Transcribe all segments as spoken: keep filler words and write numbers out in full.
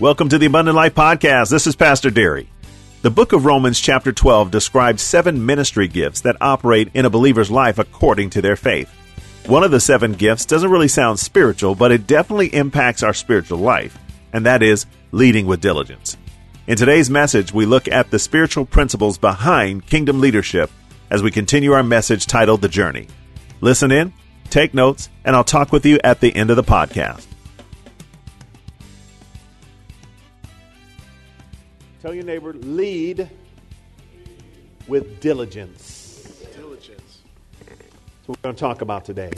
Welcome to the Abundant Life Podcast. This is Pastor Derry. The book of Romans chapter twelve describes seven ministry gifts that operate in a believer's life according to their faith. One of the seven gifts doesn't really sound spiritual, but it definitely impacts our spiritual life, and that is leading with diligence. In today's message, we look at the spiritual principles behind kingdom leadership as we continue our message titled The Journey. Listen in, take notes, and I'll talk with you at the end of the podcast. Tell your neighbor, lead with diligence. Diligence. That's what we're going to talk about today.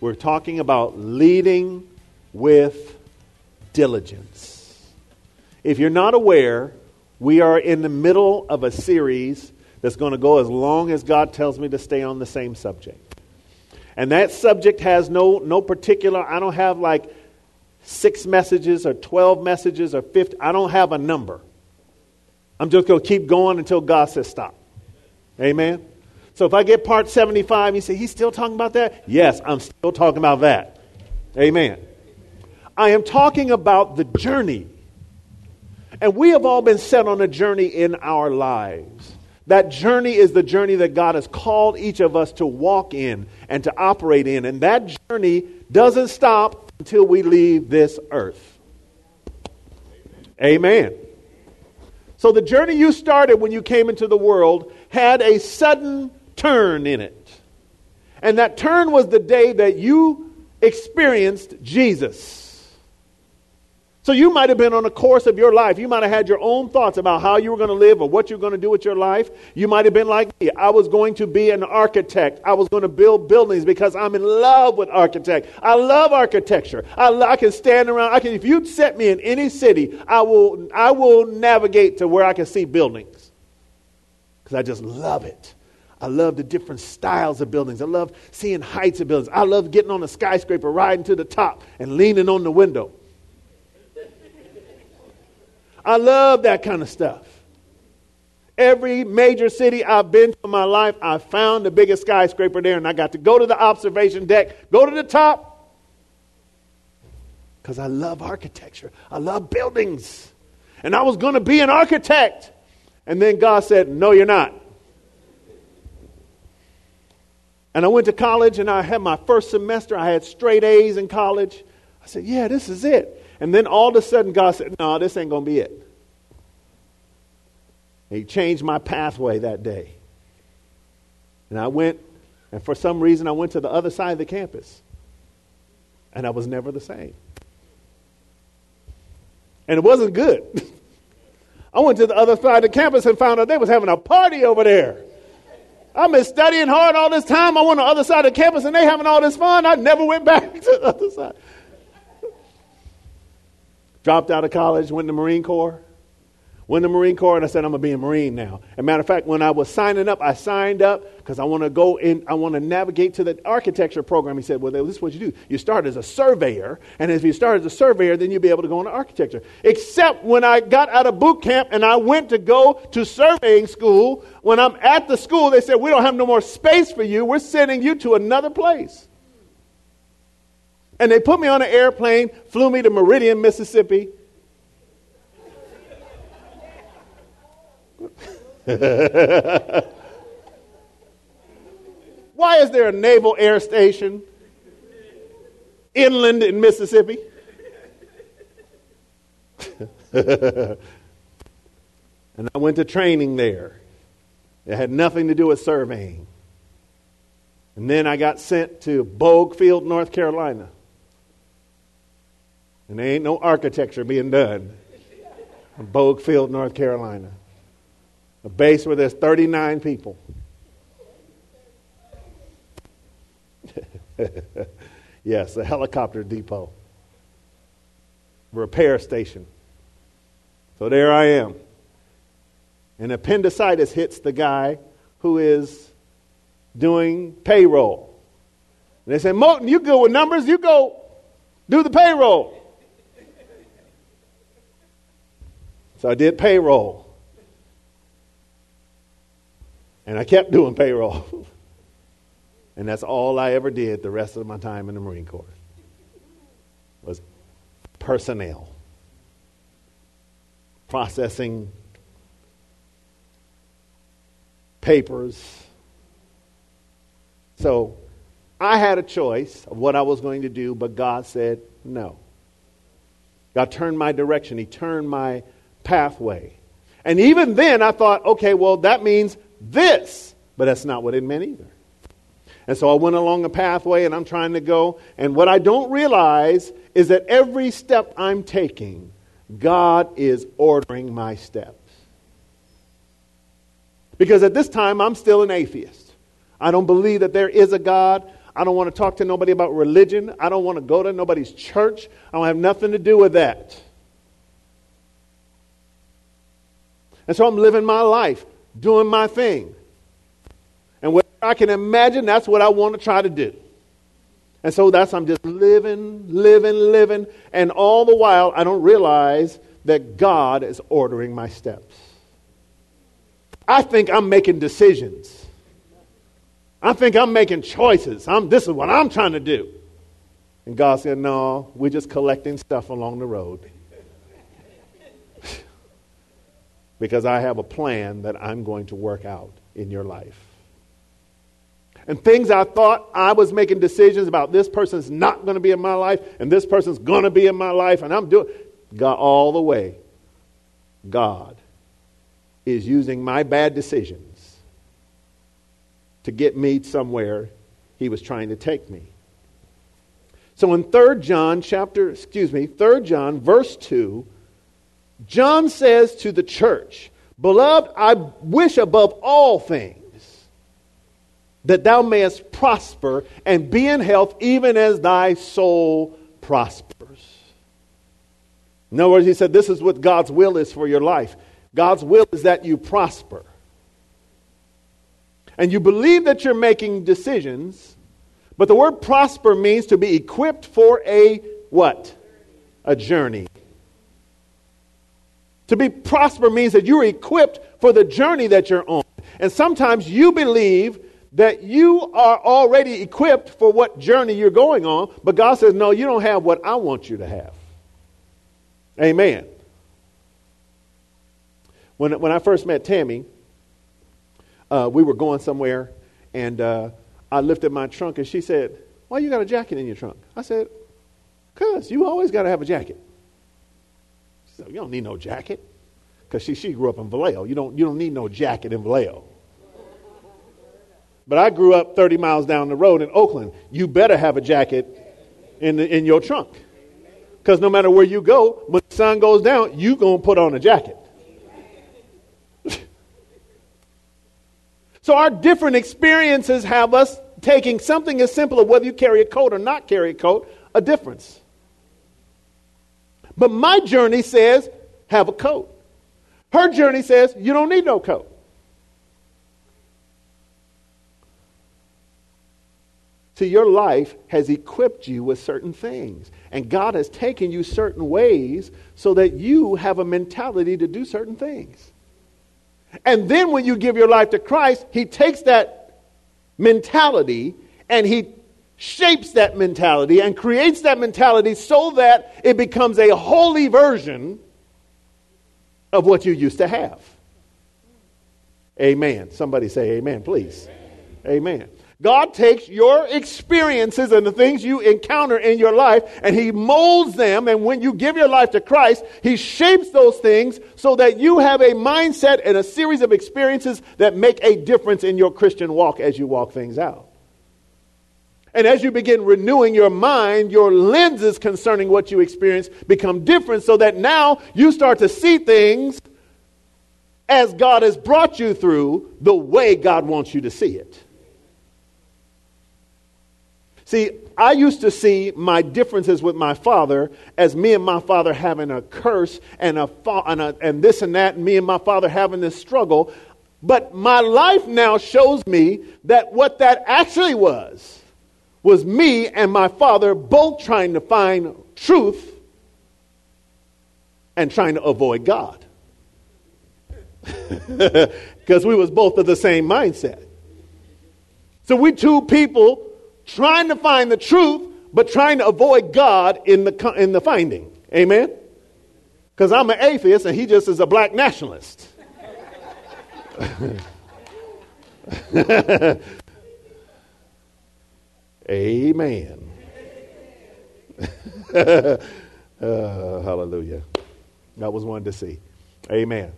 We're talking about leading with diligence. If you're not aware, we are in the middle of a series that's going to go as long as God tells me to stay on the same subject. And that subject has no, no particular, I don't have like six messages or twelve messages or fifty. I don't have a number. I'm just going to keep going until God says stop. Amen? So if I get part seventy-five, you say, he's still talking about that? Yes, I'm still talking about that. Amen. I am talking about the journey. And we have all been set on a journey in our lives. That journey is the journey that God has called each of us to walk in and to operate in. And that journey doesn't stop until we leave this earth. Amen. Amen. So the journey you started when you came into the world had a sudden turn in it. And that turn was the day that you experienced Jesus. So you might have been on a course of your life. You might have had your own thoughts about how you were going to live or what you were going to do with your life. You might have been like me. I was going to be an architect. I was going to build buildings because I'm in love with architect. I love architecture. I, I can stand around. I can. If you set me in any city, I will, I will navigate to where I can see buildings because I just love it. I love the different styles of buildings. I love seeing heights of buildings. I love getting on a skyscraper, riding to the top and leaning on the window. I love that kind of stuff. Every major city I've been to in my life, I found the biggest skyscraper there, and I got to go to the observation deck, go to the top, because I love architecture. I love buildings. And I was going to be an architect. And then God said, no, you're not. And I went to college, and I had my first semester. I had straight A's in college. I said, yeah, this is it. And then all of a sudden, God said, no, this ain't going to be it. And he changed my pathway that day. And I went, and for some reason, I went to the other side of the campus. And I was never the same. And it wasn't good. I went to the other side of the campus and found out they was having a party over there. I've been studying hard all this time. I went to the other side of the campus, and they having all this fun. I never went back to the other side. Dropped out of college, went to the Marine Corps. Went to the Marine Corps, and I said, I'm going to be a Marine now. As a matter of fact, when I was signing up, I signed up because I want to go in, I want to navigate to the architecture program. He said, well, this is what you do. You start as a surveyor, and if you start as a surveyor, then you'll be able to go into architecture. Except when I got out of boot camp and I went to go to surveying school, when I'm at the school, they said, we don't have no more space for you. We're sending you to another place. And they put me on an airplane, flew me to Meridian, Mississippi. Why is there a naval air station inland in Mississippi? And I went to training there. It had nothing to do with surveying. And then I got sent to Bogue Field, North Carolina. And there ain't no architecture being done in Bogue Field, North Carolina. A base where there's thirty-nine people. Yes, a helicopter depot. Repair station. So there I am. And appendicitis hits the guy who is doing payroll. And they say, Moton, you good with numbers? You go do the payroll. So I did payroll. And I kept doing payroll. And that's all I ever did the rest of my time in the Marine Corps was personnel. processing papers. So I had a choice of what I was going to do, but God said no. God turned my direction. He turned my pathway. And even then I thought, okay, well, that means this. But that's not what it meant either. And so I went along a pathway and I'm trying to go. And what I don't realize is that every step I'm taking, God is ordering my steps. Because at this time, I'm still an atheist. I don't believe that there is a God. I don't want to talk to nobody about religion. I don't want to go to nobody's church. I don't have nothing to do with that. And so I'm living my life, doing my thing. And whatever I can imagine, that's what I want to try to do. And so that's, I'm just living, living, living. And all the while, I don't realize that God is ordering my steps. I think I'm making decisions. I think I'm making choices. I'm, this is what I'm trying to do. And God said, no, we're just collecting stuff along the road. Because I have a plan that I'm going to work out in your life. And things I thought I was making decisions about, this person's not going to be in my life, and this person's going to be in my life, and I'm doing God all the way. God is using my bad decisions to get me somewhere he was trying to take me. So in third John chapter, excuse me, third John verse two, John says to the church, "Beloved, I wish above all things that thou mayest prosper and be in health even as thy soul prospers." In other words, he said, this is what God's will is for your life. God's will is that you prosper. And you believe that you're making decisions, but the word prosper means to be equipped for a what? A journey. To be prosper means that you're equipped for the journey that you're on. And sometimes you believe that you are already equipped for what journey you're going on, but God says, no, you don't have what I want you to have. Amen. When when I first met Tammy, uh, we were going somewhere, and uh, I lifted my trunk, and she said, why you got a jacket in your trunk? I said, because you always got to have a jacket. She said, you don't need no jacket. Because she, she grew up in Vallejo. You don't, you don't need no jacket in Vallejo. But I grew up thirty miles down the road in Oakland. You better have a jacket in the, in your trunk. Because no matter where you go, when the sun goes down, you're going to put on a jacket. So our different experiences have us taking something as simple as whether you carry a coat or not carry a coat, a difference. But my journey says, have a coat. Her journey says, you don't need no coat. See, your life has equipped you with certain things. And God has taken you certain ways so that you have a mentality to do certain things. And then when you give your life to Christ, he takes that mentality and he shapes that mentality and creates that mentality so that it becomes a holy version of what you used to have. Amen. Somebody say amen, please. Amen. Amen. God takes your experiences and the things you encounter in your life and he molds them. And when you give your life to Christ, he shapes those things so that you have a mindset and a series of experiences that make a difference in your Christian walk as you walk things out. And as you begin renewing your mind, your lenses concerning what you experience become different so that now you start to see things as God has brought you through the way God wants you to see it. See, I used to see my differences with my father as me and my father having a curse and a, fa- and, a and this and that, and me and my father having this struggle. But my life now shows me that what that actually was, was me and my father both trying to find truth and trying to avoid God. Because we was both of the same mindset. So we two people trying to find the truth, but trying to avoid God in the in the finding. Amen? because I'm an atheist and he just is a black nationalist. Amen. uh, hallelujah. That was one to see. Amen.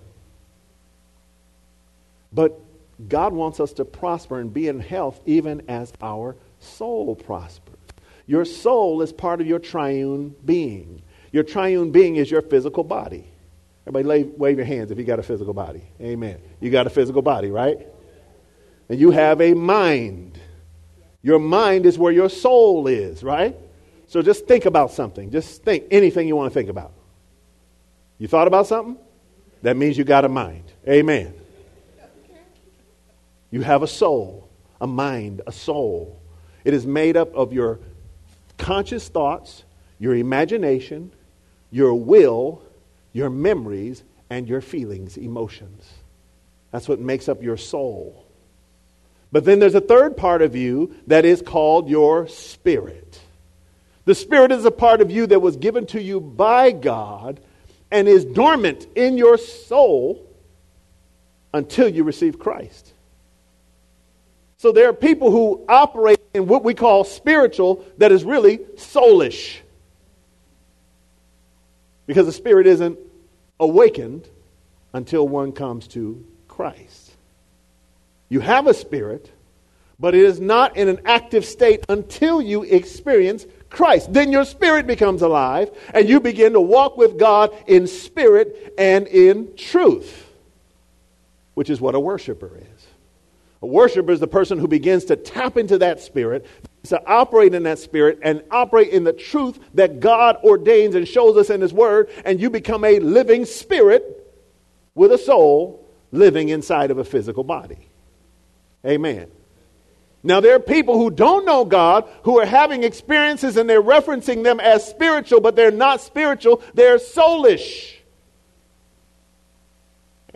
But God wants us to prosper and be in health even as our soul prospers. Your soul is part of your triune being. Your triune being is your physical body. Everybody lay, wave your hands if you got a physical body. Amen. You got a physical body, right? And you have a mind. Your mind is where your soul is, right? So just think about something. Just think anything you want to think about. You thought about something? That means you got a mind. Amen. You have a soul, a mind, a soul. It is made up of your conscious thoughts, your imagination, your will, your memories, and your feelings, emotions. That's what makes up your soul. But then there's a third part of you that is called your spirit. The spirit is a part of you that was given to you by God and is dormant in your soul until you receive Christ. So there are people who operate in what we call spiritual that is really soulish. Because the spirit isn't awakened until one comes to Christ. You have a spirit, but it is not in an active state until you experience Christ. Then your spirit becomes alive and you begin to walk with God in spirit and in truth, which is what a worshiper is. A worshiper is the person who begins to tap into that spirit, to operate in that spirit, and operate in the truth that God ordains and shows us in His Word, and you become a living spirit with a soul living inside of a physical body. Amen. Now, there are people who don't know God, who are having experiences, and they're referencing them as spiritual, but they're not spiritual, they're soulish.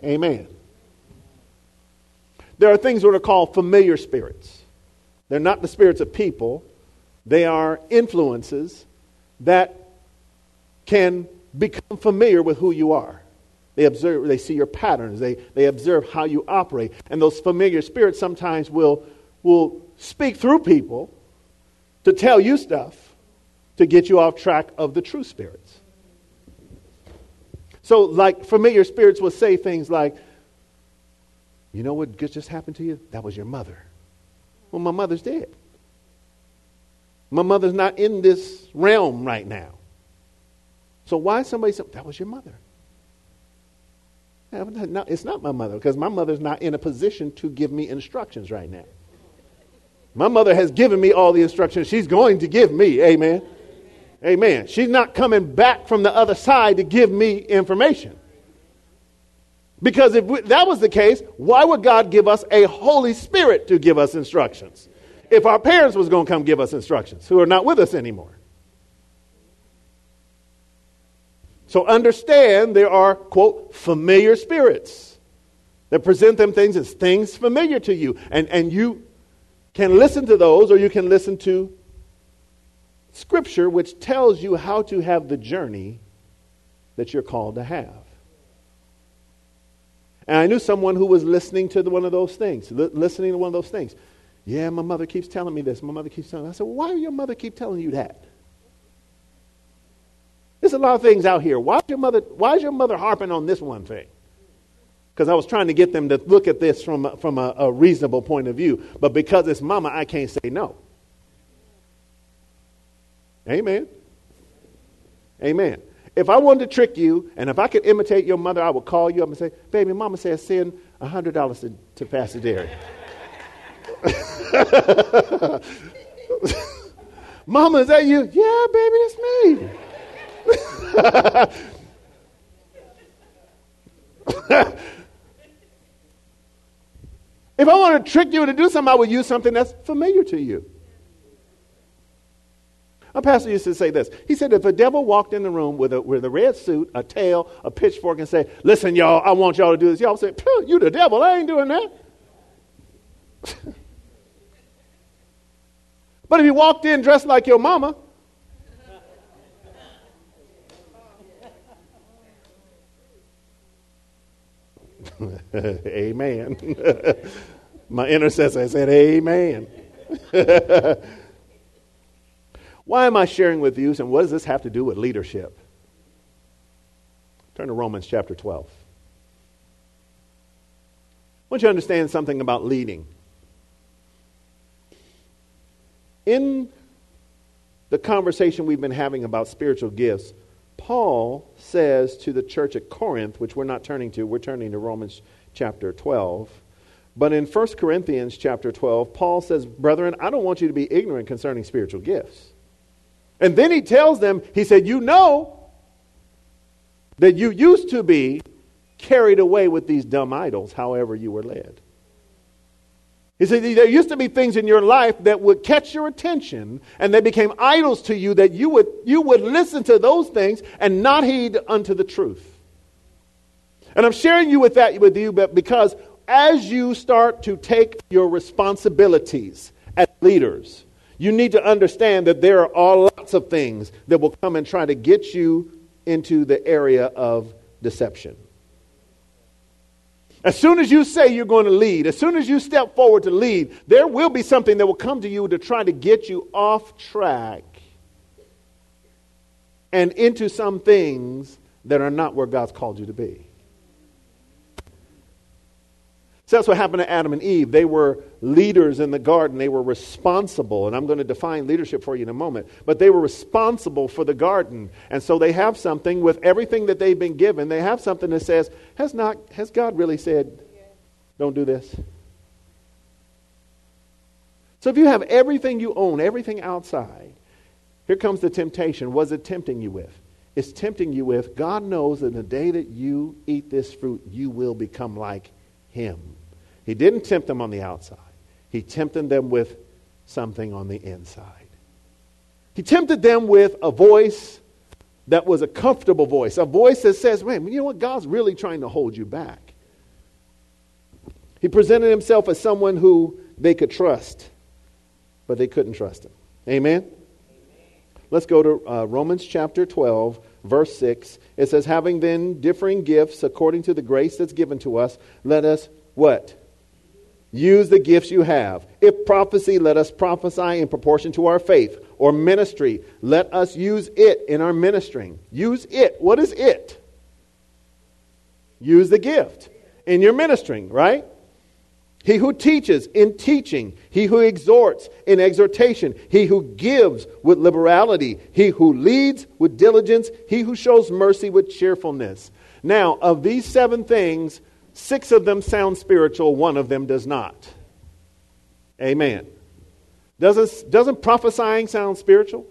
Amen. There are things that are called familiar spirits. They're not the spirits of people. They are influences that can become familiar with who you are. They observe, they see your patterns. They, they observe how you operate. And those familiar spirits sometimes will, will speak through people to tell you stuff to get you off track of the true spirits. So like familiar spirits will say things like, you know what just happened to you? That was your mother. Well, my mother's dead. My mother's not in this realm right now. So why is somebody saying, that was your mother? No, it's not my mother, because my mother's not in a position to give me instructions right now. My mother has given me all the instructions she's going to give me. Amen. Amen. She's not coming back from the other side to give me information. Because if we, that was the case, why would God give us a Holy Spirit to give us instructions? If our parents was going to come give us instructions, who are not with us anymore. So understand there are, quote, familiar spirits that present them things as things familiar to you. And, and you can listen to those, or you can listen to Scripture, which tells you how to have the journey that you're called to have. And I knew someone who was listening to the, one of those things, li- listening to one of those things. Yeah, my mother keeps telling me this. My mother keeps telling me. I said, why does your mother keep telling you that? There's a lot of things out here. Why is your mother, why is your mother harping on this one thing? Because I was trying to get them to look at this from, a, from a, a reasonable point of view. But because it's mama, I can't say no. Amen. Amen. If I wanted to trick you, and if I could imitate your mother, I would call you up and say, baby, mama says send one hundred dollars to, to Pastor Derry. Mama, is that you? Yeah, baby, that's me. If I wanted to trick you to do something, I would use something that's familiar to you. A pastor used to say this. He said, if a devil walked in the room with a with a red suit, a tail, a pitchfork, and said, listen, y'all, I want y'all to do this. Y'all say, you the devil. I ain't doing that. But if he walked in dressed like your mama, Amen. My intercessor said, amen. Why am I sharing with you, and what does this have to do with leadership? Turn to Romans chapter twelve. I want you to understand something about leading. In the conversation we've been having about spiritual gifts, Paul says to the church at Corinth, which we're not turning to, we're turning to Romans chapter twelve. But in First Corinthians chapter twelve, Paul says, brethren, I don't want you to be ignorant concerning spiritual gifts. And then he tells them, he said, you know that you used to be carried away with these dumb idols, however you were led. He said, there used to be things in your life that would catch your attention, and they became idols to you, that you would, you would listen to those things and not heed unto the truth. And I'm sharing you with that with you because as you start to take your responsibilities as leaders, you need to understand that there are all lots of things that will come and try to get you into the area of deception. As soon as you say you're going to lead, as soon as you step forward to lead, there will be something that will come to you to try to get you off track and into some things that are not where God's called you to be. So that's what happened to Adam and Eve. They were leaders in the garden. They were responsible. And I'm going to define leadership for you in a moment. But they were responsible for the garden. And so they have something with everything that they've been given. They have something that says, has not, has God really said, don't do this? So if you have everything you own, everything outside, here comes the temptation. What is it tempting you with? It's tempting you with, God knows that the day that you eat this fruit, you will become like Him. He didn't tempt them on the outside. He tempted them with something on the inside. He tempted them with a voice that was a comfortable voice, a voice that says, man, you know what? God's really trying to hold you back. He presented himself as someone who they could trust, but they couldn't trust him. Amen? Amen. Let's go to uh, Romans chapter twelve. Verse six, it says, having then differing gifts according to the grace that's given to us, let us what? Use the gifts you have. If prophecy, let us prophesy in proportion to our faith. Or ministry, let us use it in our ministering. Use it. What is it? Use the gift in your ministering, right? He who teaches in teaching, he who exhorts in exhortation, he who gives with liberality, he who leads with diligence, he who shows mercy with cheerfulness. Now, of these seven things, six of them sound spiritual, one of them does not. Amen. Doesn't, doesn't prophesying sound spiritual?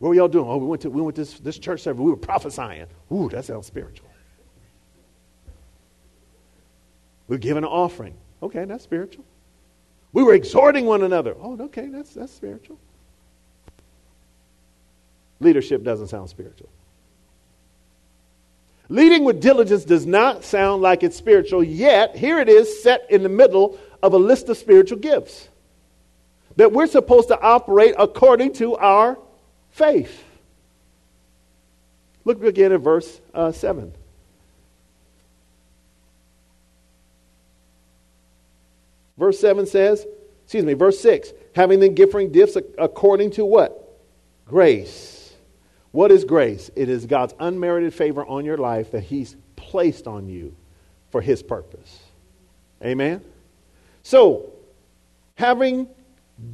What were y'all doing? Oh, we went to we went to this, this church service, we were prophesying. Ooh, that sounds spiritual. We're giving an offering. Okay, that's spiritual. We were exhorting one another. Oh, okay, that's that's spiritual. Leadership doesn't sound spiritual. Leading with diligence does not sound like it's spiritual, yet here it is set in the middle of a list of spiritual gifts that we're supposed to operate according to our faith. Look again at verse uh, seven. Verse seven says, excuse me, verse six, having then differing gifts according to what? Grace. What is grace? It is God's unmerited favor on your life that he's placed on you for his purpose. Amen? So, having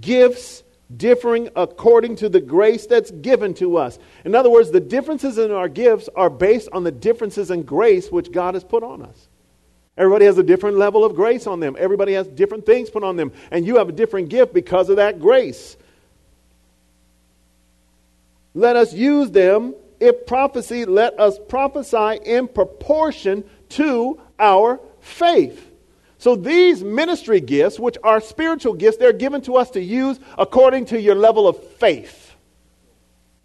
gifts differing according to the grace that's given to us. In other words, the differences in our gifts are based on the differences in grace which God has put on us. Everybody has a different level of grace on them. Everybody has different things put on them. And you have a different gift because of that grace. Let us use them. If prophecy, let us prophesy in proportion to our faith. So these ministry gifts, which are spiritual gifts, they're given to us to use according to your level of faith,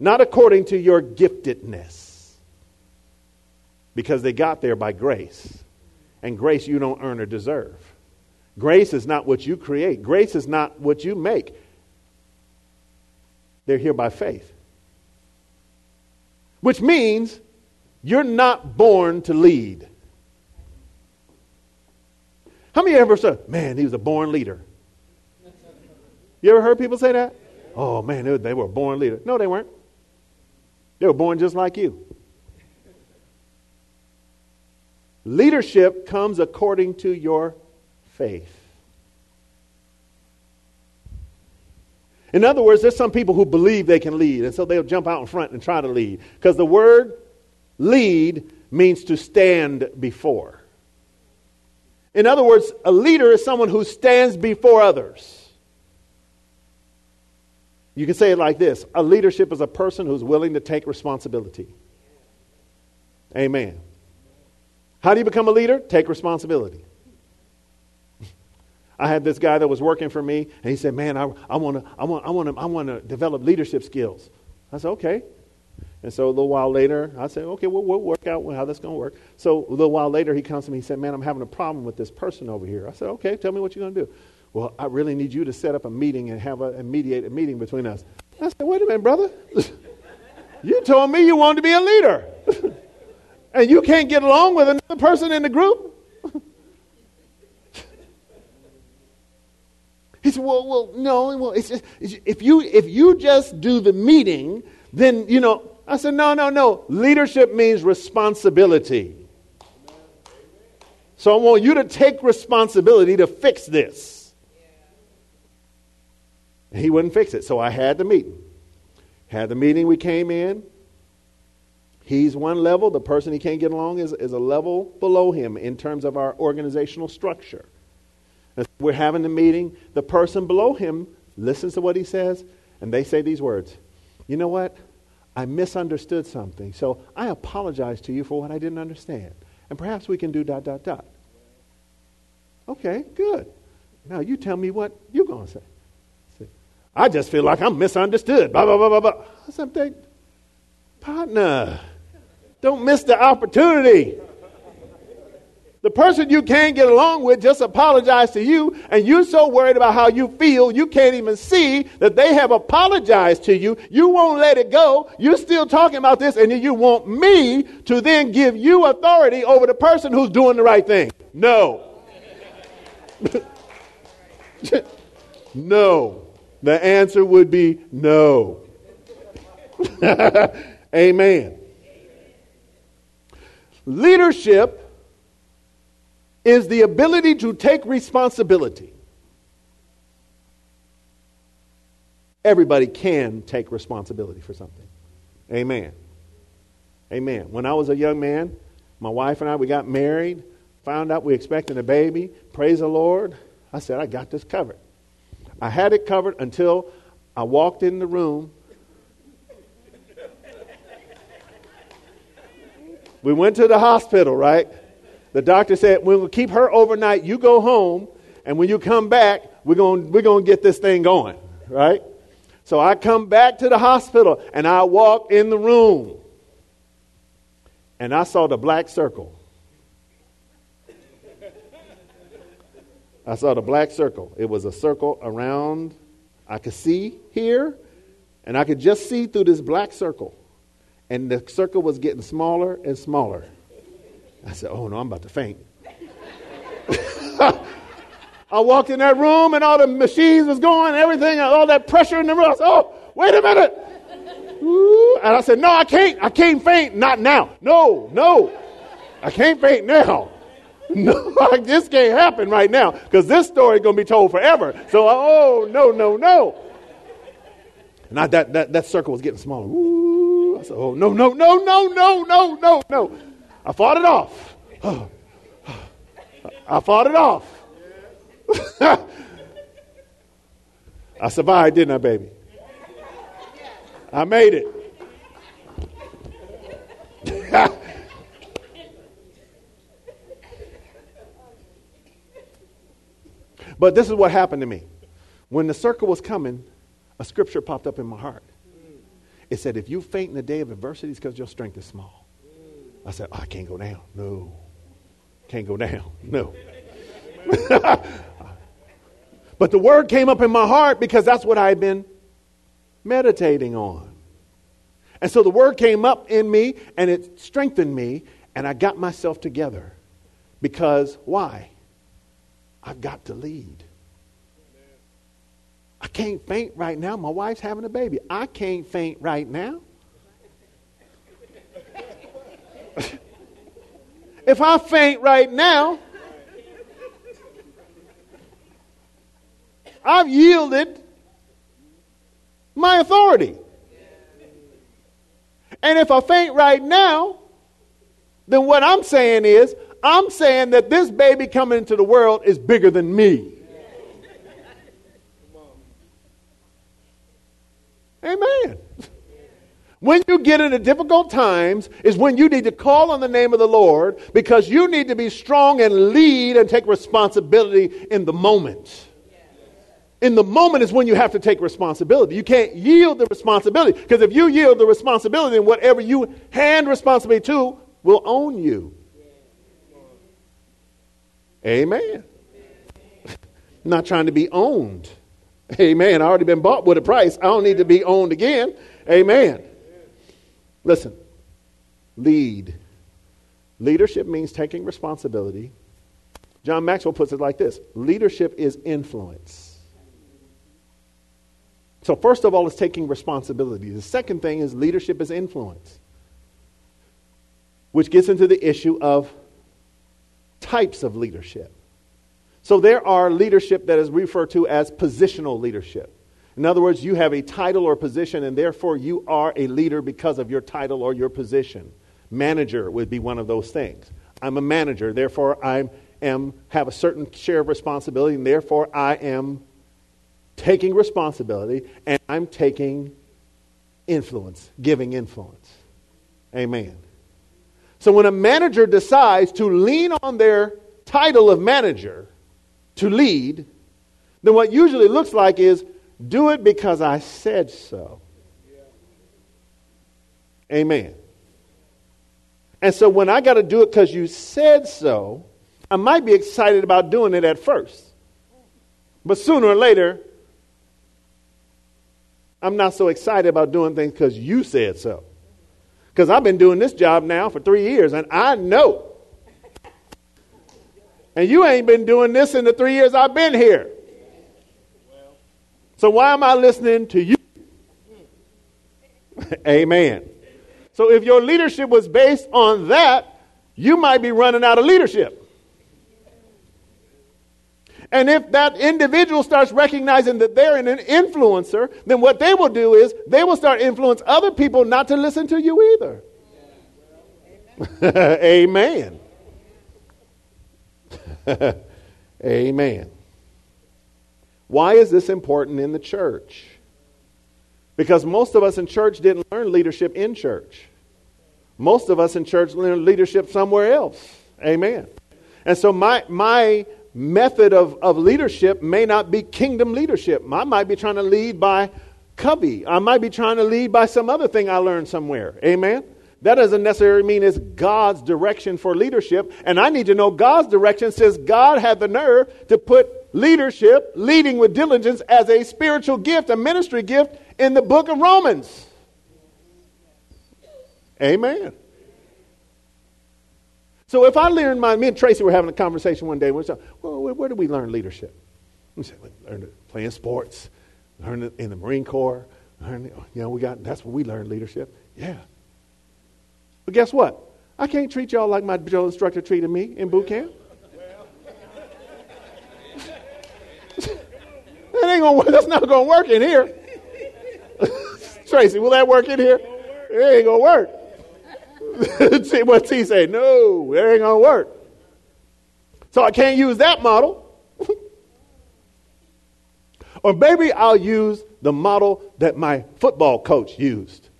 not according to your giftedness. Because they got there by grace. And grace you don't earn or deserve. Grace is not what you create. Grace is not what you make. They're here by faith. Which means you're not born to lead. How many ever said, man, he was a born leader? You ever heard people say that? Oh, man, they were, they were a born leader. No, they weren't. They were born just like you. Leadership comes according to your faith. In other words, there's some people who believe they can lead, and so they'll jump out in front and try to lead. Because the word lead means to stand before. In other words, a leader is someone who stands before others. You can say it like this. A leadership is a person who's willing to take responsibility. Amen. How do you become a leader? Take responsibility. I had this guy that was working for me, and he said, man, I want to I want I want to I want to develop leadership skills. I said, okay. And so a little while later, I said, okay, we'll, we'll work out how that's going to work. So a little while later, he comes to me, he said, man, I'm having a problem with this person over here. I said, okay, tell me what you're going to do. Well, I really need you to set up a meeting and have a and mediate a meeting between us. I said, wait a minute, brother. You told me you wanted to be a leader. And you can't get along with another person in the group? He said, well, well, no, well, it's just, if you if you just do the meeting, then, you know. I said, no, no, no. Leadership means responsibility. So I want you to take responsibility to fix this. And he wouldn't fix it. So I had the meeting. Had the meeting, we came in. He's one level. The person he can't get along is, is a level below him in terms of our organizational structure. We're having the meeting. The person below him listens to what he says, and they say these words. You know what? I misunderstood something, so I apologize to you for what I didn't understand. And perhaps we can do dot, dot, dot. Okay, good. Now you tell me what you're going to say. I, said, I just feel like I'm misunderstood. Blah, blah, blah, blah, blah. I said, they, partner, don't miss the opportunity. The person you can't get along with just apologized to you, and you're so worried about how you feel, you can't even see that they have apologized to you. You won't let it go. You're still talking about this, and you want me to then give you authority over the person who's doing the right thing. No. No. The answer would be no. Amen. Leadership is the ability to take responsibility. Everybody can take responsibility for something. Amen. Amen. When I was a young man, my wife and I, we got married, found out we were expecting a baby. Praise the Lord. I said, I got this covered. I had it covered until I walked in the room. We went to the hospital, right? The doctor said, we'll keep her overnight. You go home, and when you come back, we're going we're going to get this thing going, right? So I come back to the hospital, and I walk in the room, and I saw the black circle. I saw the black circle. It was a circle around. I could see here, and I could just see through this black circle, and the circle was getting smaller and smaller. I said, oh, no, I'm about to faint. I walked in that room, and all the machines was going, everything, all that pressure in the room. I said, oh, wait a minute. Ooh. And I said, no, I can't. I can't faint. Not now. No, no. I can't faint now. No, this can't happen right now because this story is going to be told forever. So, oh, no, no, no. And I, that, that, that circle was getting smaller. Ooh. I said, oh, no, no, no, no, no, no, no, no. I fought it off. Oh, oh, I fought it off. I survived, didn't I, baby? I made it. But this is what happened to me. When the circle was coming, a scripture popped up in my heart. It said, if you faint in the day of adversity, it's because your strength is small. I said, oh, I can't go down. No. Can't go down. No. But the word came up in my heart because that's what I had been meditating on. And so the word came up in me and it strengthened me and I got myself together. Because why? I've got to lead. I can't faint right now. My wife's having a baby. I can't faint right now. If I faint right now, I've yielded my authority. And if I faint right now, then what I'm saying is, I'm saying that this baby coming into the world is bigger than me. Amen. When you get into difficult times is when you need to call on the name of the Lord, because you need to be strong and lead and take responsibility in the moment. In the moment is when you have to take responsibility. You can't yield the responsibility, because if you yield the responsibility, then whatever you hand responsibility to will own you. Amen. Not trying to be owned. Amen. I already been bought with a price. I don't need to be owned again. Amen. Listen, lead. Leadership means taking responsibility. John Maxwell puts it like this. Leadership is influence. So first of all, it's taking responsibility. The second thing is leadership is influence, which gets into the issue of types of leadership. So there are leadership that is referred to as positional leadership. In other words, you have a title or position, and therefore you are a leader because of your title or your position. Manager would be one of those things. I'm a manager, therefore I am have a certain share of responsibility, and therefore I am taking responsibility, and I'm taking influence, giving influence. Amen. So when a manager decides to lean on their title of manager to lead, then what usually looks like is, do it because I said so. Amen. And so when I got to do it because you said so, I might be excited about doing it at first. But sooner or later, I'm not so excited about doing things because you said so. Because I've been doing this job now for three years and I know. And you ain't been doing this in the three years I've been here. So why am I listening to you? Amen. So if your leadership was based on that, you might be running out of leadership. And if that individual starts recognizing that they're an influencer, then what they will do is they will start influence other people not to listen to you either. Amen. Amen. Why is this important in the church? Because most of us in church didn't learn leadership in church. Most of us in church learned leadership somewhere else. Amen. And so my my method of, of leadership may not be kingdom leadership. I might be trying to lead by Cubby. I might be trying to lead by some other thing I learned somewhere. Amen. That doesn't necessarily mean it's God's direction for leadership. And I need to know God's direction, since God had the nerve to put leadership, leading with diligence, as a spiritual gift, a ministry gift in the book of Romans. Amen. So if I learn my, me and Tracy were having a conversation one day. We said, well, where, where do we learn leadership? We said, we learned it playing sports, learned it in the Marine Corps. Learned it, you know, we got, that's where we learned leadership. Yeah. But guess what? I can't treat y'all like my drill instructor treated me in boot camp. That ain't gonna, that's not going to work in here. Tracy, will that work in here? It ain't going to work. See what T said? No, it ain't going to work. So I can't use that model. Or maybe I'll use the model that my football coach used.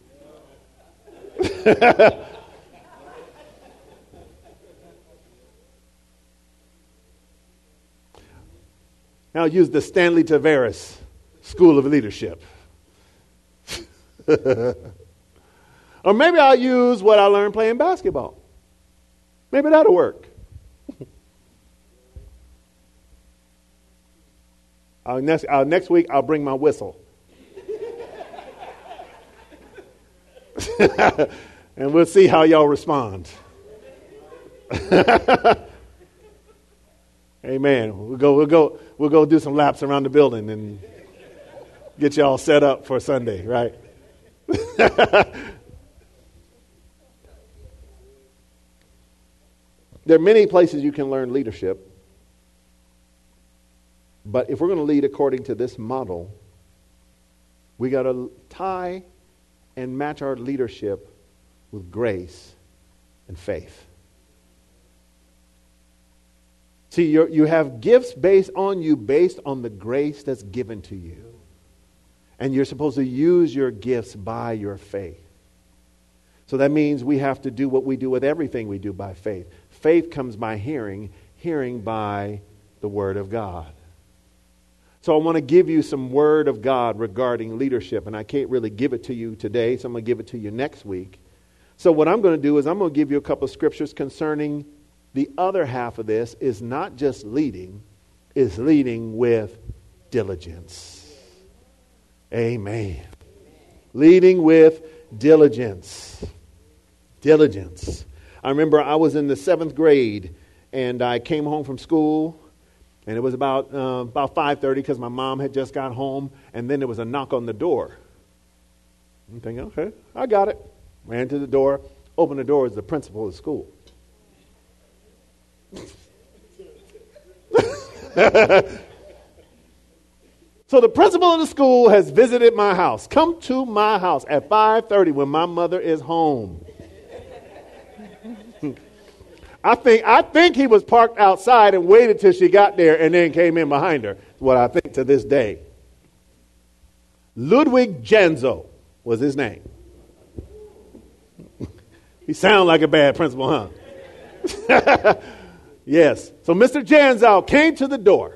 Now use the Stanley Tavares School of Leadership. Or maybe I'll use what I learned playing basketball. Maybe that'll work. I'll next, I'll, next week, I'll bring my whistle. And we'll see how y'all respond. Amen. Amen. We'll go, we'll go, we'll go do some laps around the building and get y'all set up for Sunday, right? There are many places you can learn leadership. But if we're going to lead according to this model, we got to tie and match our leadership with grace and faith. See, you're, you have gifts based on you, based on the grace that's given to you. And you're supposed to use your gifts by your faith. So that means we have to do what we do with everything we do by faith. Faith comes by hearing, hearing by the Word of God. So I want to give you some Word of God regarding leadership. And I can't really give it to you today, so I'm going to give it to you next week. So what I'm going to do is I'm going to give you a couple of scriptures concerning the other half of this is not just leading, it's leading with diligence. Amen. Amen. Leading with diligence. Diligence. I remember I was in the seventh grade and I came home from school and it was about uh, about five thirty because my mom had just got home, and then there was a knock on the door. I'm thinking, okay, I got it. Ran to the door, opened the door, as the principal of the school. So the principal of the school has visited my house. Come to my house at five thirty when my mother is home. I think I think he was parked outside and waited till she got there and then came in behind her. What I think to this day. Ludwig Janzo was his name. He sounded like a bad principal, huh? Yes. So Mister Janzo came to the door.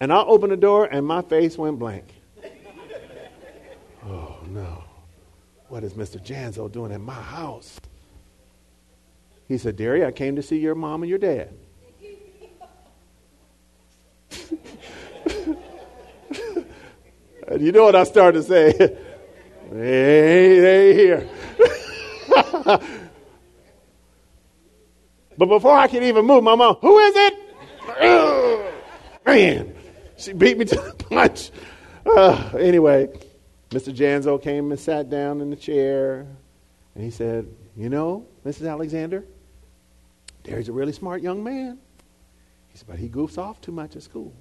And I opened the door and my face went blank. Oh, no. What is Mister Janzo doing at my house? He said, Derry, I came to see your mom and your dad. You know what I started to say? Hey, they here. But before I could even move, my mom, who is it? Ugh, man, she beat me to the punch. Uh, anyway, Mister Janzo came and sat down in the chair. And he said, you know, Missus Alexander, Derry's a really smart young man. He said, but he goofs off too much at school.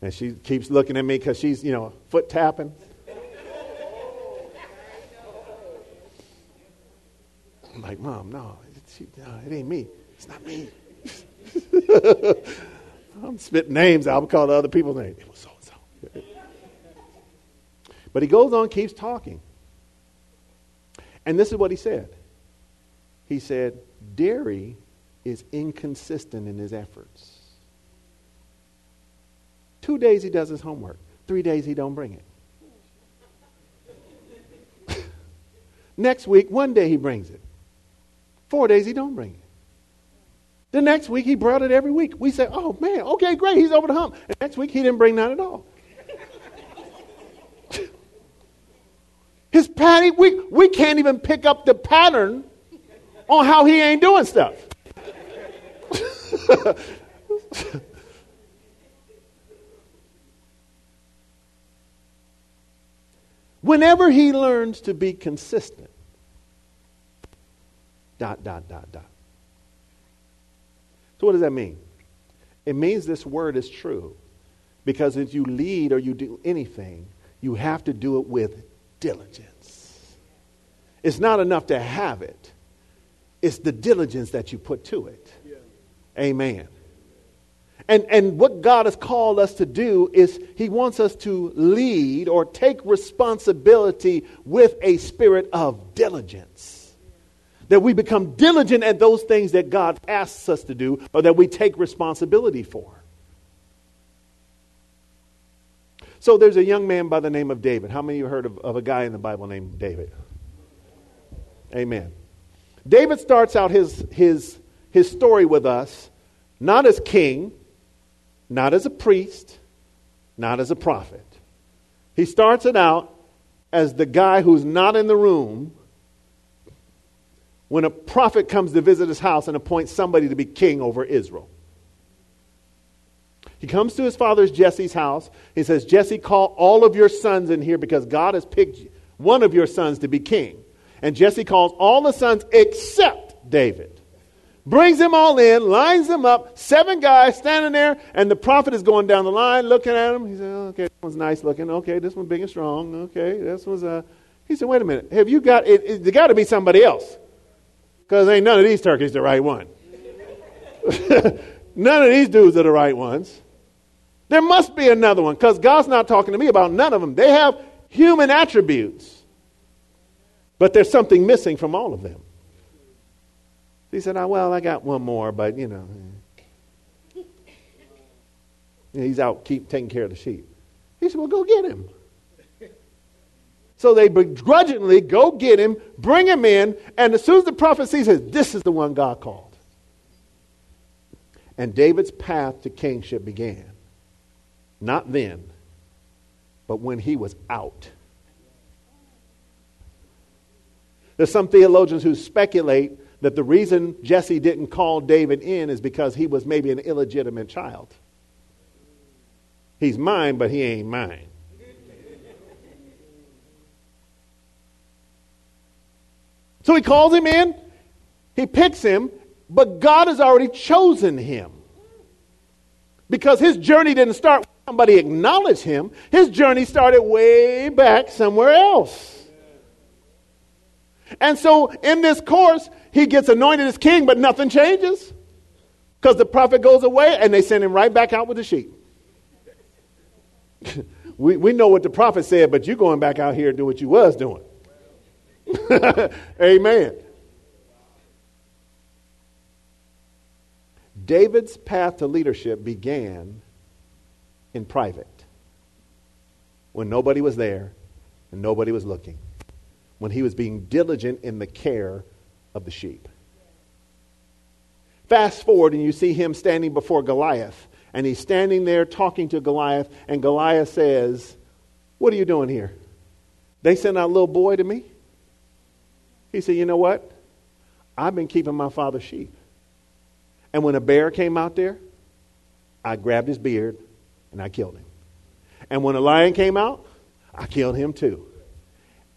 And she keeps looking at me because she's, you know, foot tapping. I'm like, Mom, no, she, no, it ain't me. It's not me. I'm spitting names out. I'm calling other people's names. It was so-and-so. But he goes on, keeps talking. And this is what he said. He said, Derry is inconsistent in his efforts. Two days he does his homework. Three days he don't bring it. Next week, one day he brings it. Four days he don't bring it. The next week he brought it every week. We said, oh man, okay, great, he's over the hump. And next week he didn't bring none at all. His pattern, we, we can't even pick up the pattern on how he ain't doing stuff. Whenever he learns to be consistent, dot, dot, dot, dot. So what does that mean? It means this word is true. Because if you lead or you do anything, you have to do it with diligence. It's not enough to have it. It's the diligence that you put to it. Yeah. Amen. And, and what God has called us to do is he wants us to lead or take responsibility with a spirit of diligence. That we become diligent at those things that God asks us to do or that we take responsibility for. So there's a young man by the name of David. How many of you heard of, of a guy in the Bible named David? Amen. David starts out his, his, his story with us, not as king, not as a priest, not as a prophet. He starts it out as the guy who's not in the room, when a prophet comes to visit his house and appoints somebody to be king over Israel. He comes to his father's Jesse's house. He says, Jesse, call all of your sons in here because God has picked one of your sons to be king. And Jesse calls all the sons except David. Brings them all in, lines them up, seven guys standing there, and the prophet is going down the line looking at him. He said, okay, this one's nice looking. Okay, this one's big and strong. Okay, this one's a... Uh... He said, wait a minute. Have you got... It, it, there got to be somebody else. Because ain't none of these turkeys the right one. None of these dudes are the right ones. There must be another one, because God's not talking to me about none of them. They have human attributes. But there's something missing from all of them. He said, oh, well, I got one more, but, you know. He's out keep taking care of the sheep. He said, well, go get him. So they begrudgingly go get him, bring him in, and as soon as the prophet sees it, this is the one God called. And David's path to kingship began. Not then, but when he was out. There's some theologians who speculate that the reason Jesse didn't call David in is because he was maybe an illegitimate child. He's mine, but he ain't mine. So he calls him in, he picks him, but God has already chosen him. Because his journey didn't start when somebody acknowledged him. His journey started way back somewhere else. And so in this course, he gets anointed as king, but nothing changes. Because the prophet goes away and they send him right back out with the sheep. we, we know what the prophet said, but you're going back out here to do what you was doing. Amen. David's path to leadership began in private, when nobody was there and nobody was looking, when he was being diligent in the care of the sheep. Fast forward and you see him standing before Goliath, and he's standing there talking to Goliath, and Goliath says, what are you doing here? They sent out a little boy to me? He said, you know what? I've been keeping my father's sheep. And when a bear came out there, I grabbed his beard and I killed him. And when a lion came out, I killed him too.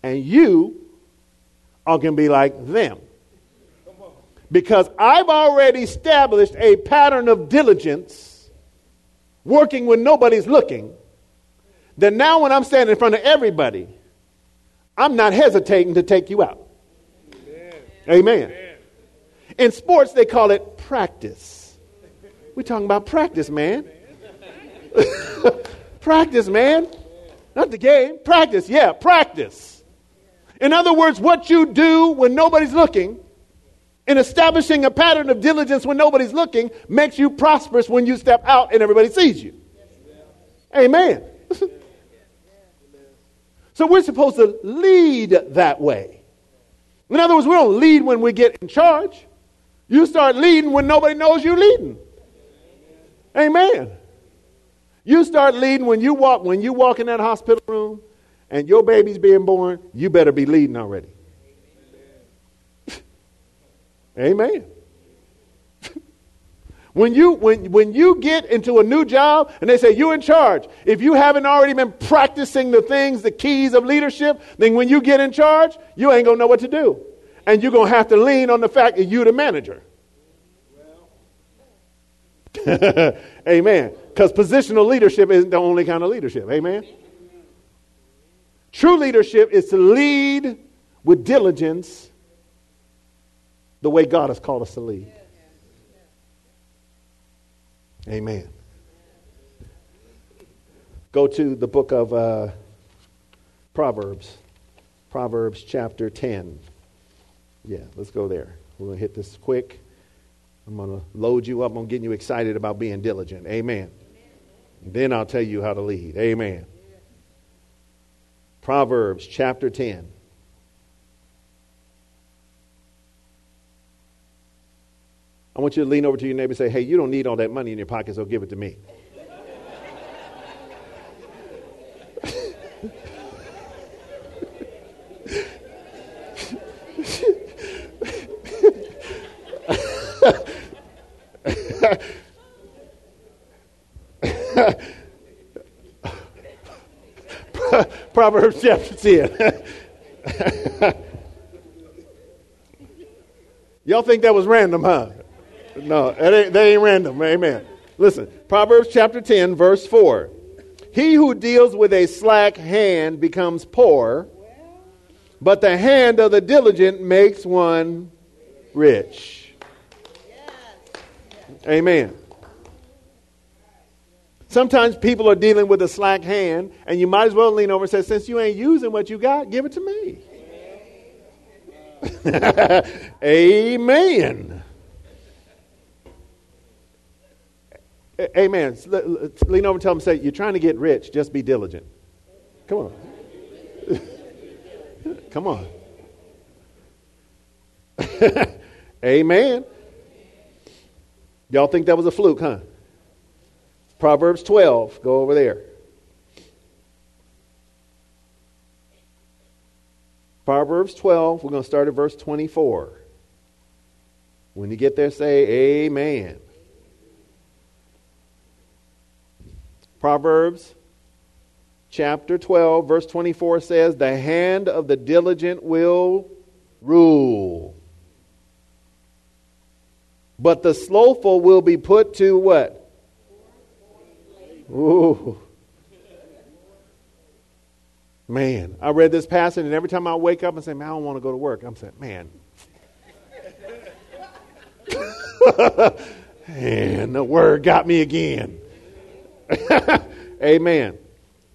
And you are going to be like them. Because I've already established a pattern of diligence, working when nobody's looking, that now when I'm standing in front of everybody, I'm not hesitating to take you out. Amen. Amen. Amen. In sports, they call it practice. We're talking about practice, man. Practice, man. Not the game. Practice. Yeah, practice. In other words, what you do when nobody's looking and establishing a pattern of diligence when nobody's looking makes you prosperous when you step out and everybody sees you. Amen. So we're supposed to lead that way. In other words, we don't lead when we get in charge. You start leading when nobody knows you're leading. Amen. You start leading when you walk, when you walk in that hospital room and your baby's being born, you better be leading already. Amen. When you, when, when you get into a new job and they say you're in charge, if you haven't already been practicing the things, the keys of leadership, then when you get in charge, you ain't going to know what to do. And you're going to have to lean on the fact that you're the manager. Amen. Because positional leadership isn't the only kind of leadership. Amen. True leadership is to lead with diligence the way God has called us to lead. Amen. Go to the book of uh, Proverbs. Proverbs chapter ten. Yeah, let's go there. We're going to hit this quick. I'm going to load you up on getting you excited about being diligent. Amen. And then I'll tell you how to lead. Amen. Proverbs chapter ten. I want you to lean over to your neighbor and say, hey, you don't need all that money in your pocket, so give it to me. Proverbs chapter ten. Y'all think that was random, huh? No, that ain't, that ain't random. Amen. Listen, Proverbs chapter ten, verse four. He who deals with a slack hand becomes poor, but the hand of the diligent makes one rich. Amen. Sometimes people are dealing with a slack hand, and you might as well lean over and say, since you ain't using what you got, give it to me. Amen. Amen. Lean over and tell them, say, you're trying to get rich, just be diligent. Come on. Come on. Amen. Y'all think that was a fluke, huh? Proverbs twelve. Go over there. Proverbs twelve. We're going to start at verse twenty-four. When you get there, say amen. Proverbs chapter twelve, verse twenty-four says, the hand of the diligent will rule, but the slothful will be put to what? Ooh. Man, I read this passage, and every time I wake up and say, man, I don't want to go to work, I'm saying, man. And the word got me again. Amen.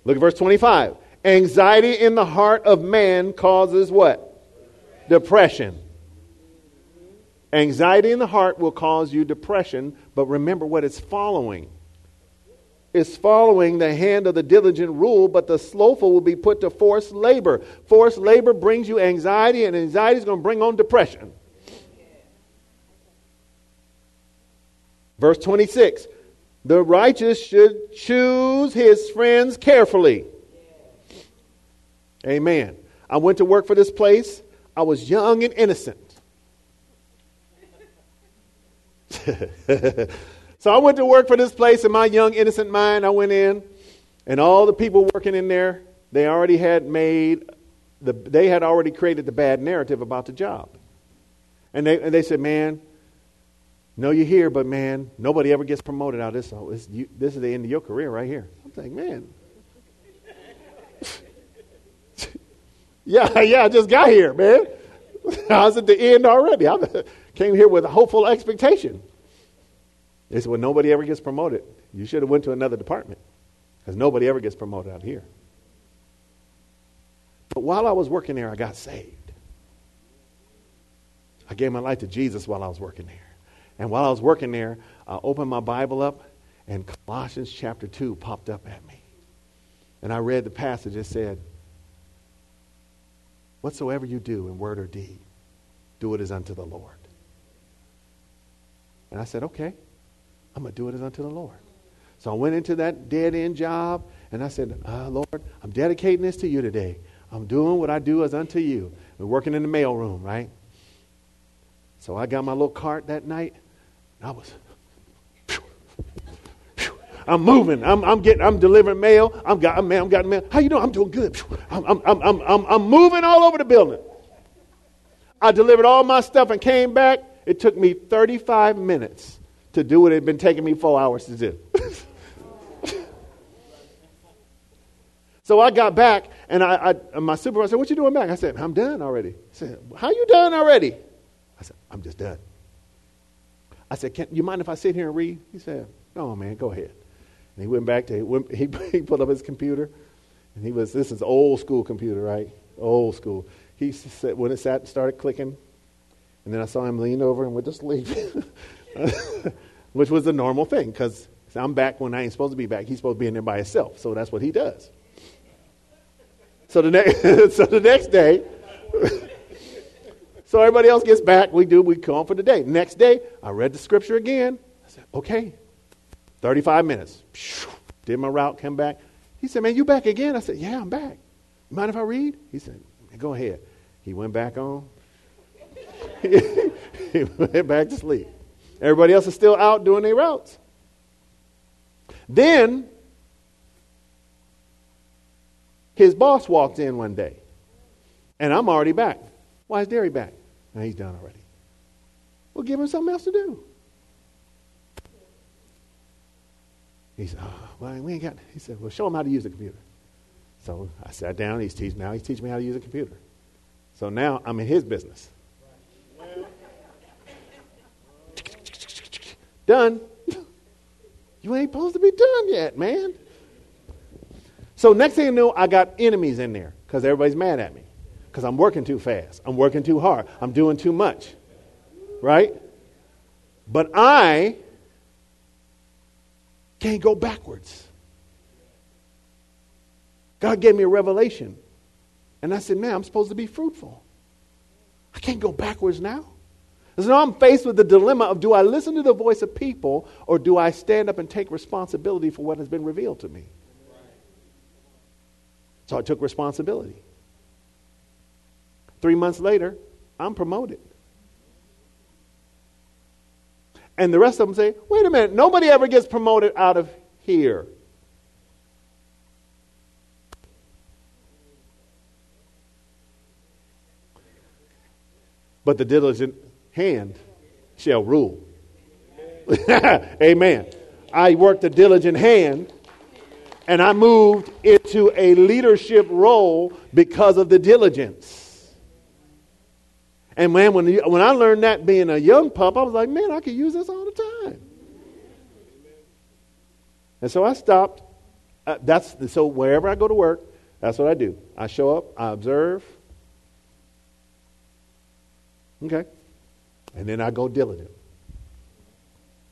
Look at verse twenty-five. Anxiety in the heart of man causes what? Depression. Anxiety in the heart will cause you depression, but remember what it's following. It's following the hand of the diligent rule, but the slothful will be put to forced labor. Forced labor brings you anxiety, and anxiety is going to bring on depression. Verse twenty-six. The righteous should choose his friends carefully. Amen. I went to work for this place. I was young and innocent. So I went to work for this place in my young, innocent mind. I went in, and all the people working in there, they already had made, the, they had already created the bad narrative about the job. And they, and they said, man, no, you're here, but man, nobody ever gets promoted out of this. So it's, you, this is the end of your career right here. I'm like, man. yeah, yeah, I just got here, man. I was at the end already. I came here with a hopeful expectation. They said, well, nobody ever gets promoted. You should have went to another department because nobody ever gets promoted out here. But while I was working there, I got saved. I gave my life to Jesus while I was working there. And while I was working there, I opened my Bible up, and Colossians chapter two popped up at me. And I read the passage that said, whatsoever you do in word or deed, do it as unto the Lord. And I said, okay, I'm going to do it as unto the Lord. So I went into that dead-end job, and I said, ah, Lord, I'm dedicating this to you today. I'm doing what I do as unto you. We're working in the mailroom, right? So I got my little cart that night. I was, phew, phew, I'm moving. I'm, I'm getting. I'm delivering mail. I'm got. I'm, I'm got mail. How you doing? I'm doing good. Phew, I'm, I'm, I'm, I'm, I'm moving all over the building. I delivered all my stuff and came back. It took me thirty-five minutes to do what it had been taking me four hours to do. So I got back, and I, I, my supervisor said, "What you doing back?" I said, "I'm done already." He said, "How you done already?" I said, I'm just done. I said, can you mind if I sit here and read? He said, no, man, go ahead. And he went back to, he, went, he, he pulled up his computer, and he was, this is old school computer, right? Old school. He said, when it sat, started clicking, and then I saw him lean over and went to sleep, which was the normal thing, because I'm back when I ain't supposed to be back. He's supposed to be in there by himself, so that's what he does. So the, ne- so the next day... So everybody else gets back. We do. We come for the day. Next day, I read the scripture again. I said, okay, thirty-five minutes. Did my route, come back. He said, man, you back again? I said, yeah, I'm back. Mind if I read? He said, go ahead. He went back on. He went back to sleep. Everybody else is still out doing their routes. Then His boss walked in one day, and I'm already back. Why is Derry back? No, he's done already. Well, give him something else to do. He said, oh, well, we ain't got, he said, well, show him how to use the computer. So I sat down, he's teaching, now he's teaching me how to use a computer. So now I'm in his business. Done. You ain't supposed to be done yet, man. So next thing you know, I got enemies in there because everybody's mad at me because I'm working too fast. I'm working too hard. I'm doing too much, right? But I can't go backwards. God gave me a revelation, and I said, man, I'm supposed to be fruitful. I can't go backwards now. So now I'm faced with the dilemma of, do I listen to the voice of people or do I stand up and take responsibility for what has been revealed to me? So I took responsibility. Three months later, I'm promoted. And the rest of them say, wait a minute, nobody ever gets promoted out of here. But the diligent hand shall rule. Amen. I worked a diligent hand, and I moved into a leadership role because of the diligence. And man, when you, when I learned that being a young pup, I was like, man, I could use this all the time. And so I stopped. Uh, that's so wherever I go to work, that's what I do. I show up, I observe. Okay. And then I go diligent.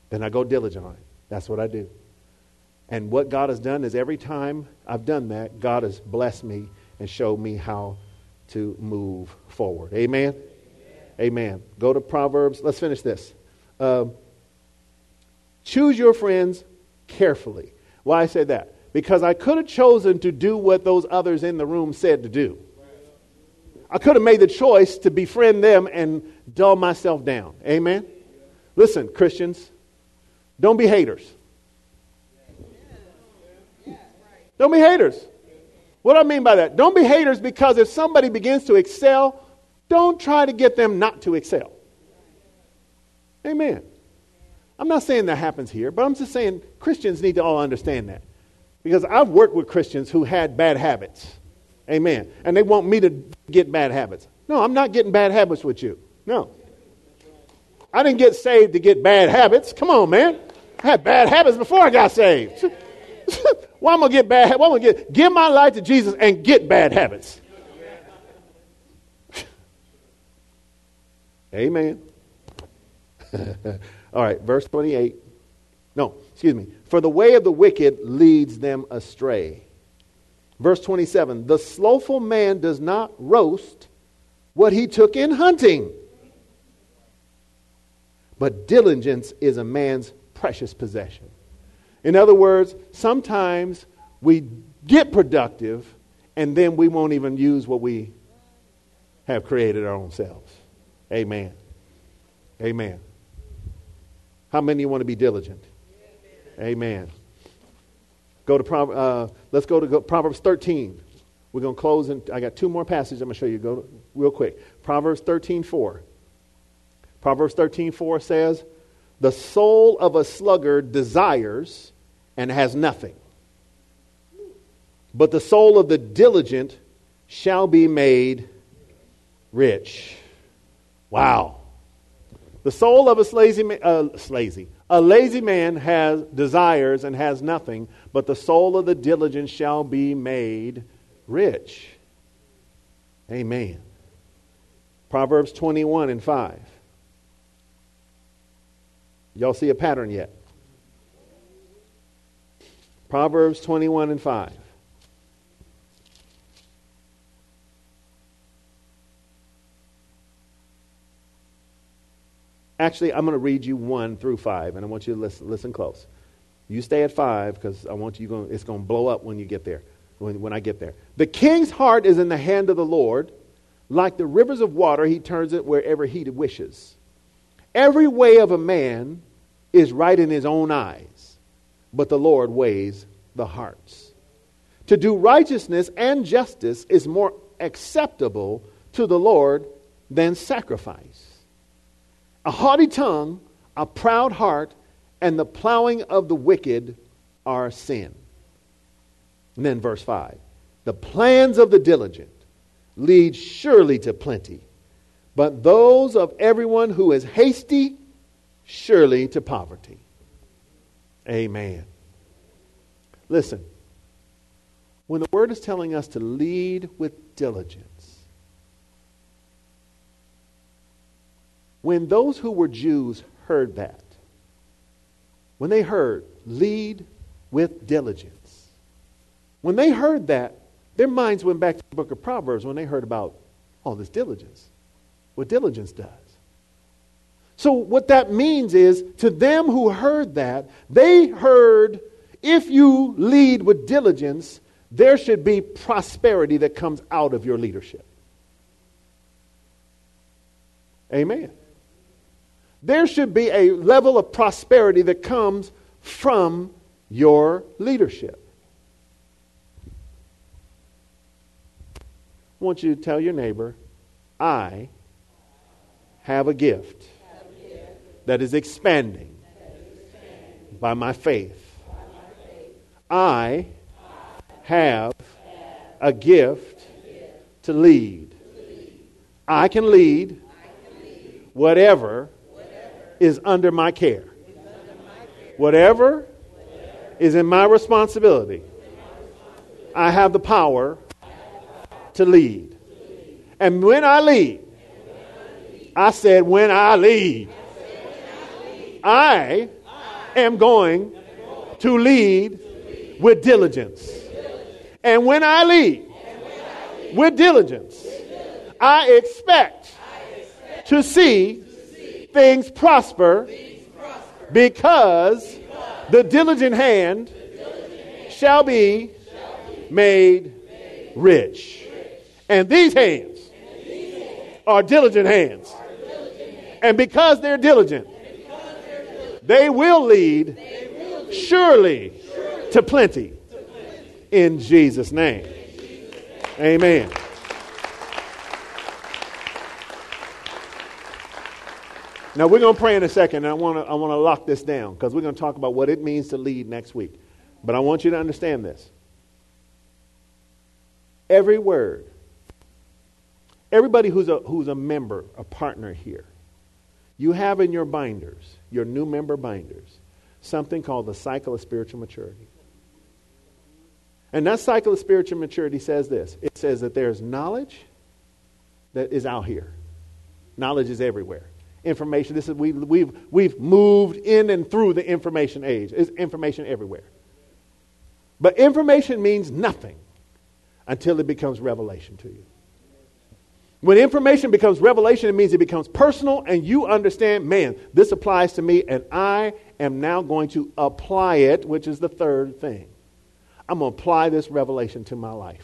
Then I go diligent on it. That's what I do. And what God has done is every time I've done that, God has blessed me and showed me how to move forward. Amen? Amen. Amen. Go to Proverbs. Let's finish this. Um, choose your friends carefully. Why I say that? Because I could have chosen to do what those others in the room said to do. I could have made the choice to befriend them and dull myself down. Amen? Listen, Christians, don't be haters. Don't be haters. What do I mean by that? Don't be haters because if somebody begins to excel, don't try to get them not to excel. Amen. I'm not saying that happens here, but I'm just saying Christians need to all understand that. Because I've worked with Christians who had bad habits. Amen. And they want me to get bad habits. No, I'm not getting bad habits with you. No. I didn't get saved to get bad habits. Come on, man. I had bad habits before I got saved. Why am I going to get bad habits? Why am I going to give my life to Jesus and get bad habits? Amen. All right, verse twenty-eight. No, excuse me. For the way of the wicked leads them astray. Verse twenty-seven, the slothful man does not roast what he took in hunting. But diligence is a man's precious possession. In other words, sometimes we get productive and then we won't even use what we have created our own selves. Amen. Amen. How many want to be diligent? Amen. Go to Pro, uh, let's go to go, Proverbs thirteen. We're going to close, and I got two more passages I'm going to show you. Go to, real quick. Proverbs thirteen four. Proverbs thirteen four says, "The soul of a sluggard desires and has nothing, but the soul of the diligent shall be made rich." Wow. The soul of a lazy man, uh, lazy. A lazy man has desires and has nothing, but the soul of the diligent shall be made rich. Amen. Proverbs twenty-one and five. Y'all see a pattern yet? Proverbs twenty-one and five. Actually, I'm going to read you one through five, and I want you to listen, listen close. You stay at five because I want you. Going, it's going to blow up when you get there, when, when I get there. The king's heart is in the hand of the Lord. Like the rivers of water, he turns it wherever he wishes. Every way of a man is right in his own eyes, but the Lord weighs the hearts. To do righteousness and justice is more acceptable to the Lord than sacrifice. A haughty tongue, a proud heart, and the plowing of the wicked are sin. And then verse five. The plans of the diligent lead surely to plenty, but those of everyone who is hasty surely to poverty. Amen. Listen, when the Word is telling us to lead with diligence, when those who were Jews heard that, when they heard, lead with diligence, when they heard that, their minds went back to the book of Proverbs when they heard about all this diligence, what diligence does. So what that means is, to them who heard that, they heard, if you lead with diligence, there should be prosperity that comes out of your leadership. Amen. There should be a level of prosperity that comes from your leadership. I want you to tell your neighbor, I have a gift that is expanding by my faith. I have a gift to lead. I can lead whatever is under my care. Whatever is in my responsibility, I have the power to lead. And when I lead, I said, when I lead, I am going to lead with diligence. And when I lead with diligence, I expect to see things prosper, because the diligent hand shall be made rich. And these hands are diligent hands. And because they're diligent, they will lead surely to plenty. In Jesus' name. Amen. Now we're going to pray in a second, and I want to I want to lock this down, because we're going to talk about what it means to lead next week. But I want you to understand this. Every word, everybody who's a who's a member, a partner here, you have in your binders, your new member binders, something called the cycle of spiritual maturity. And that cycle of spiritual maturity says this. It says that there's knowledge that is out here. Knowledge is everywhere. Information. This is we we've we've moved in and through the information age. It's information everywhere. But information means nothing until it becomes revelation to you. When information becomes revelation, it means it becomes personal, and you understand, man, this applies to me, and I am now going to apply it, which is the third thing. I'm going to apply this revelation to my life.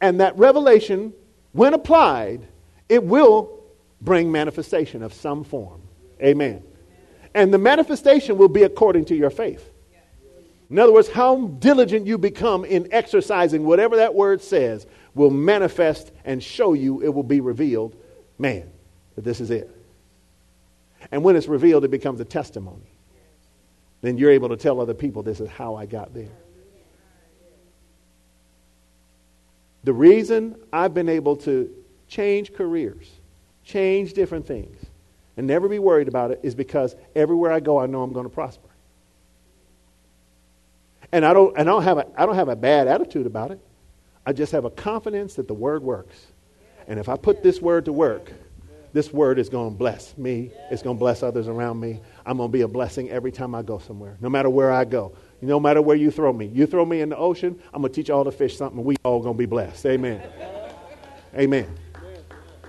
And that revelation, when applied, it will bring manifestation of some form. Amen. And the manifestation will be according to your faith. In other words, how diligent you become in exercising whatever that word says will manifest and show you, it will be revealed, man, that this is it. And when it's revealed, it becomes a testimony. Then you're able to tell other people, this is how I got there. The reason I've been able to change careers, change different things, and never be worried about it is because everywhere I go, I know I'm going to prosper. And I don't, and I don't have a, I don't have a bad attitude about it. I just have a confidence that the word works. And if I put this word to work, this word is going to bless me. It's going to bless others around me. I'm going to be a blessing every time I go somewhere, no matter where I go. No matter where you throw me. You throw me in the ocean, I'm going to teach all the fish something. We all going to be blessed. Amen. Amen.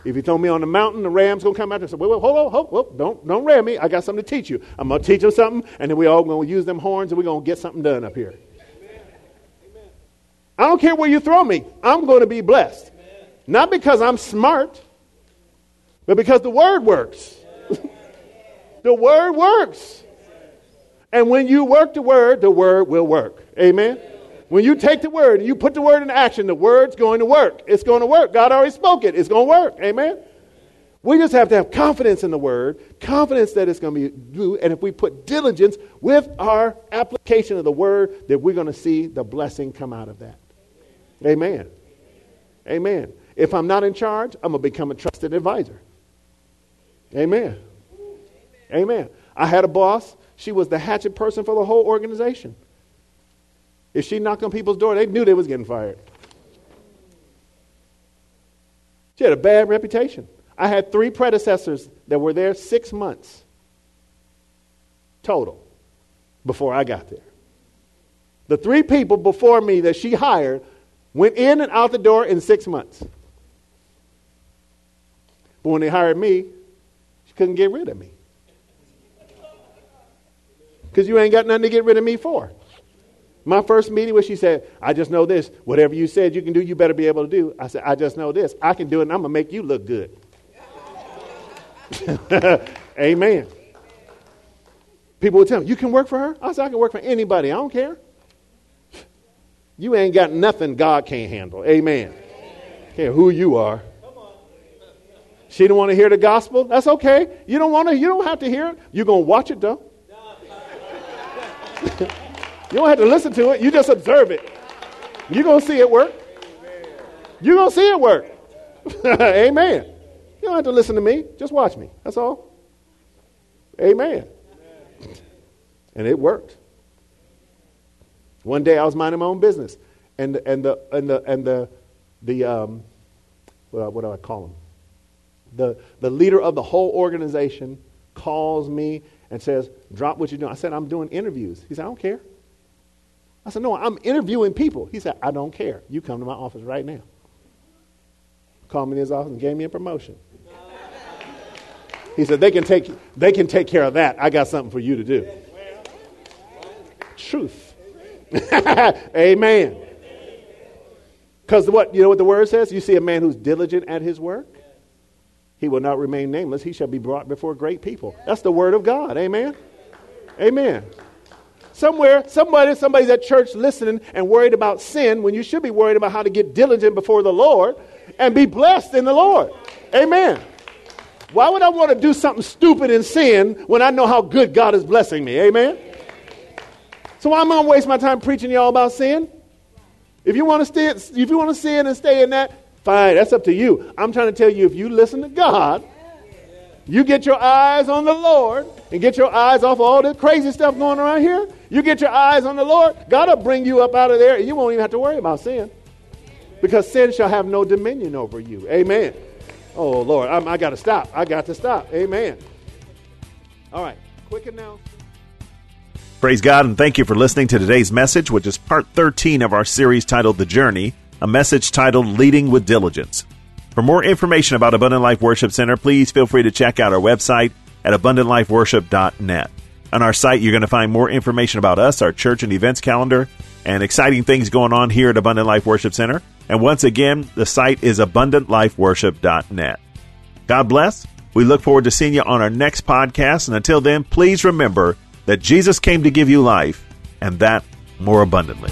If you throw me on the mountain, the ram's going to come out and say, wait, wait, hold on, hold, hold, don't, don't ram me. I got something to teach you. I'm going to teach them something, and then we all going to use them horns, and we're going to get something done up here. Amen. I don't care where you throw me. I'm going to be blessed. Amen. Not because I'm smart, but because the word works. The word works. And when you work the word, the word will work. Amen. When you take the word and you put the word into action, the word's going to work. It's going to work. God already spoke it. It's going to work. Amen? We just have to have confidence in the word, confidence that it's going to be due. And if we put diligence with our application of the word, that we're going to see the blessing come out of that. Amen. Amen. If I'm not in charge, I'm going to become a trusted advisor. Amen. Amen. I had a boss. She was the hatchet person for the whole organization. If she knocked on people's door, they knew they was getting fired. She had a bad reputation. I had three predecessors that were there six months total before I got there. The three people before me that she hired went in and out the door in six months. But when they hired me, she couldn't get rid of me. Because you ain't got nothing to get rid of me for. My first meeting where she said, I just know this. Whatever you said you can do, you better be able to do. I said, I just know this. I can do it and I'm going to make you look good. Amen. People would tell me, you can work for her? I said, I can work for anybody. I don't care. You ain't got nothing God can't handle. Amen. Amen. Care who you are. She didn't want to hear the gospel. That's okay. You don't want to. You don't have to hear it. You're going to watch it though. You don't have to listen to it. You just observe it. You're going to see it work. You're going to see it work. Amen. You don't have to listen to me. Just watch me. That's all. Amen. And it worked. One day I was minding my own business, and and the and the and the the um, what, what do I call him? The the leader of the whole organization calls me and says, "Drop what you're doing." I said, "I'm doing interviews." He said, "I don't care." I said, "No, I'm interviewing people." He said, "I don't care. You come to my office right now." Called me in his office and gave me a promotion. He said, "They can take they can take care of that. I got something for you to do." Truth. Amen. Because what you know what the word says? You see a man who's diligent at his work, he will not remain nameless. He shall be brought before great people. That's the word of God. Amen. Amen. Somewhere, somebody, somebody's at church listening and worried about sin when you should be worried about how to get diligent before the Lord and be blessed in the Lord. Amen. Why would I want to do something stupid in sin when I know how good God is blessing me? Amen. So why am I going to waste my time preaching y'all about sin? If you want to stay, if you want to sin and stay in that, fine. That's up to you. I'm trying to tell you, if you listen to God, you get your eyes on the Lord and get your eyes off all the crazy stuff going around here. You get your eyes on the Lord. God will bring you up out of there, and you won't even have to worry about sin, because sin shall have no dominion over you. Amen. Oh Lord, I'm, I got to stop. I got to stop. Amen. All right, quick announcement. Praise God, and thank you for listening to today's message, which is part thirteen of our series titled The Journey, a message titled Leading with Diligence. For more information about Abundant Life Worship Center, please feel free to check out our website at abundant life worship dot net. On our site, you're going to find more information about us, our church and events calendar, and exciting things going on here at Abundant Life Worship Center. And once again, the site is abundant life worship dot net. God bless. We look forward to seeing you on our next podcast. And until then, please remember that Jesus came to give you life, and that more abundantly.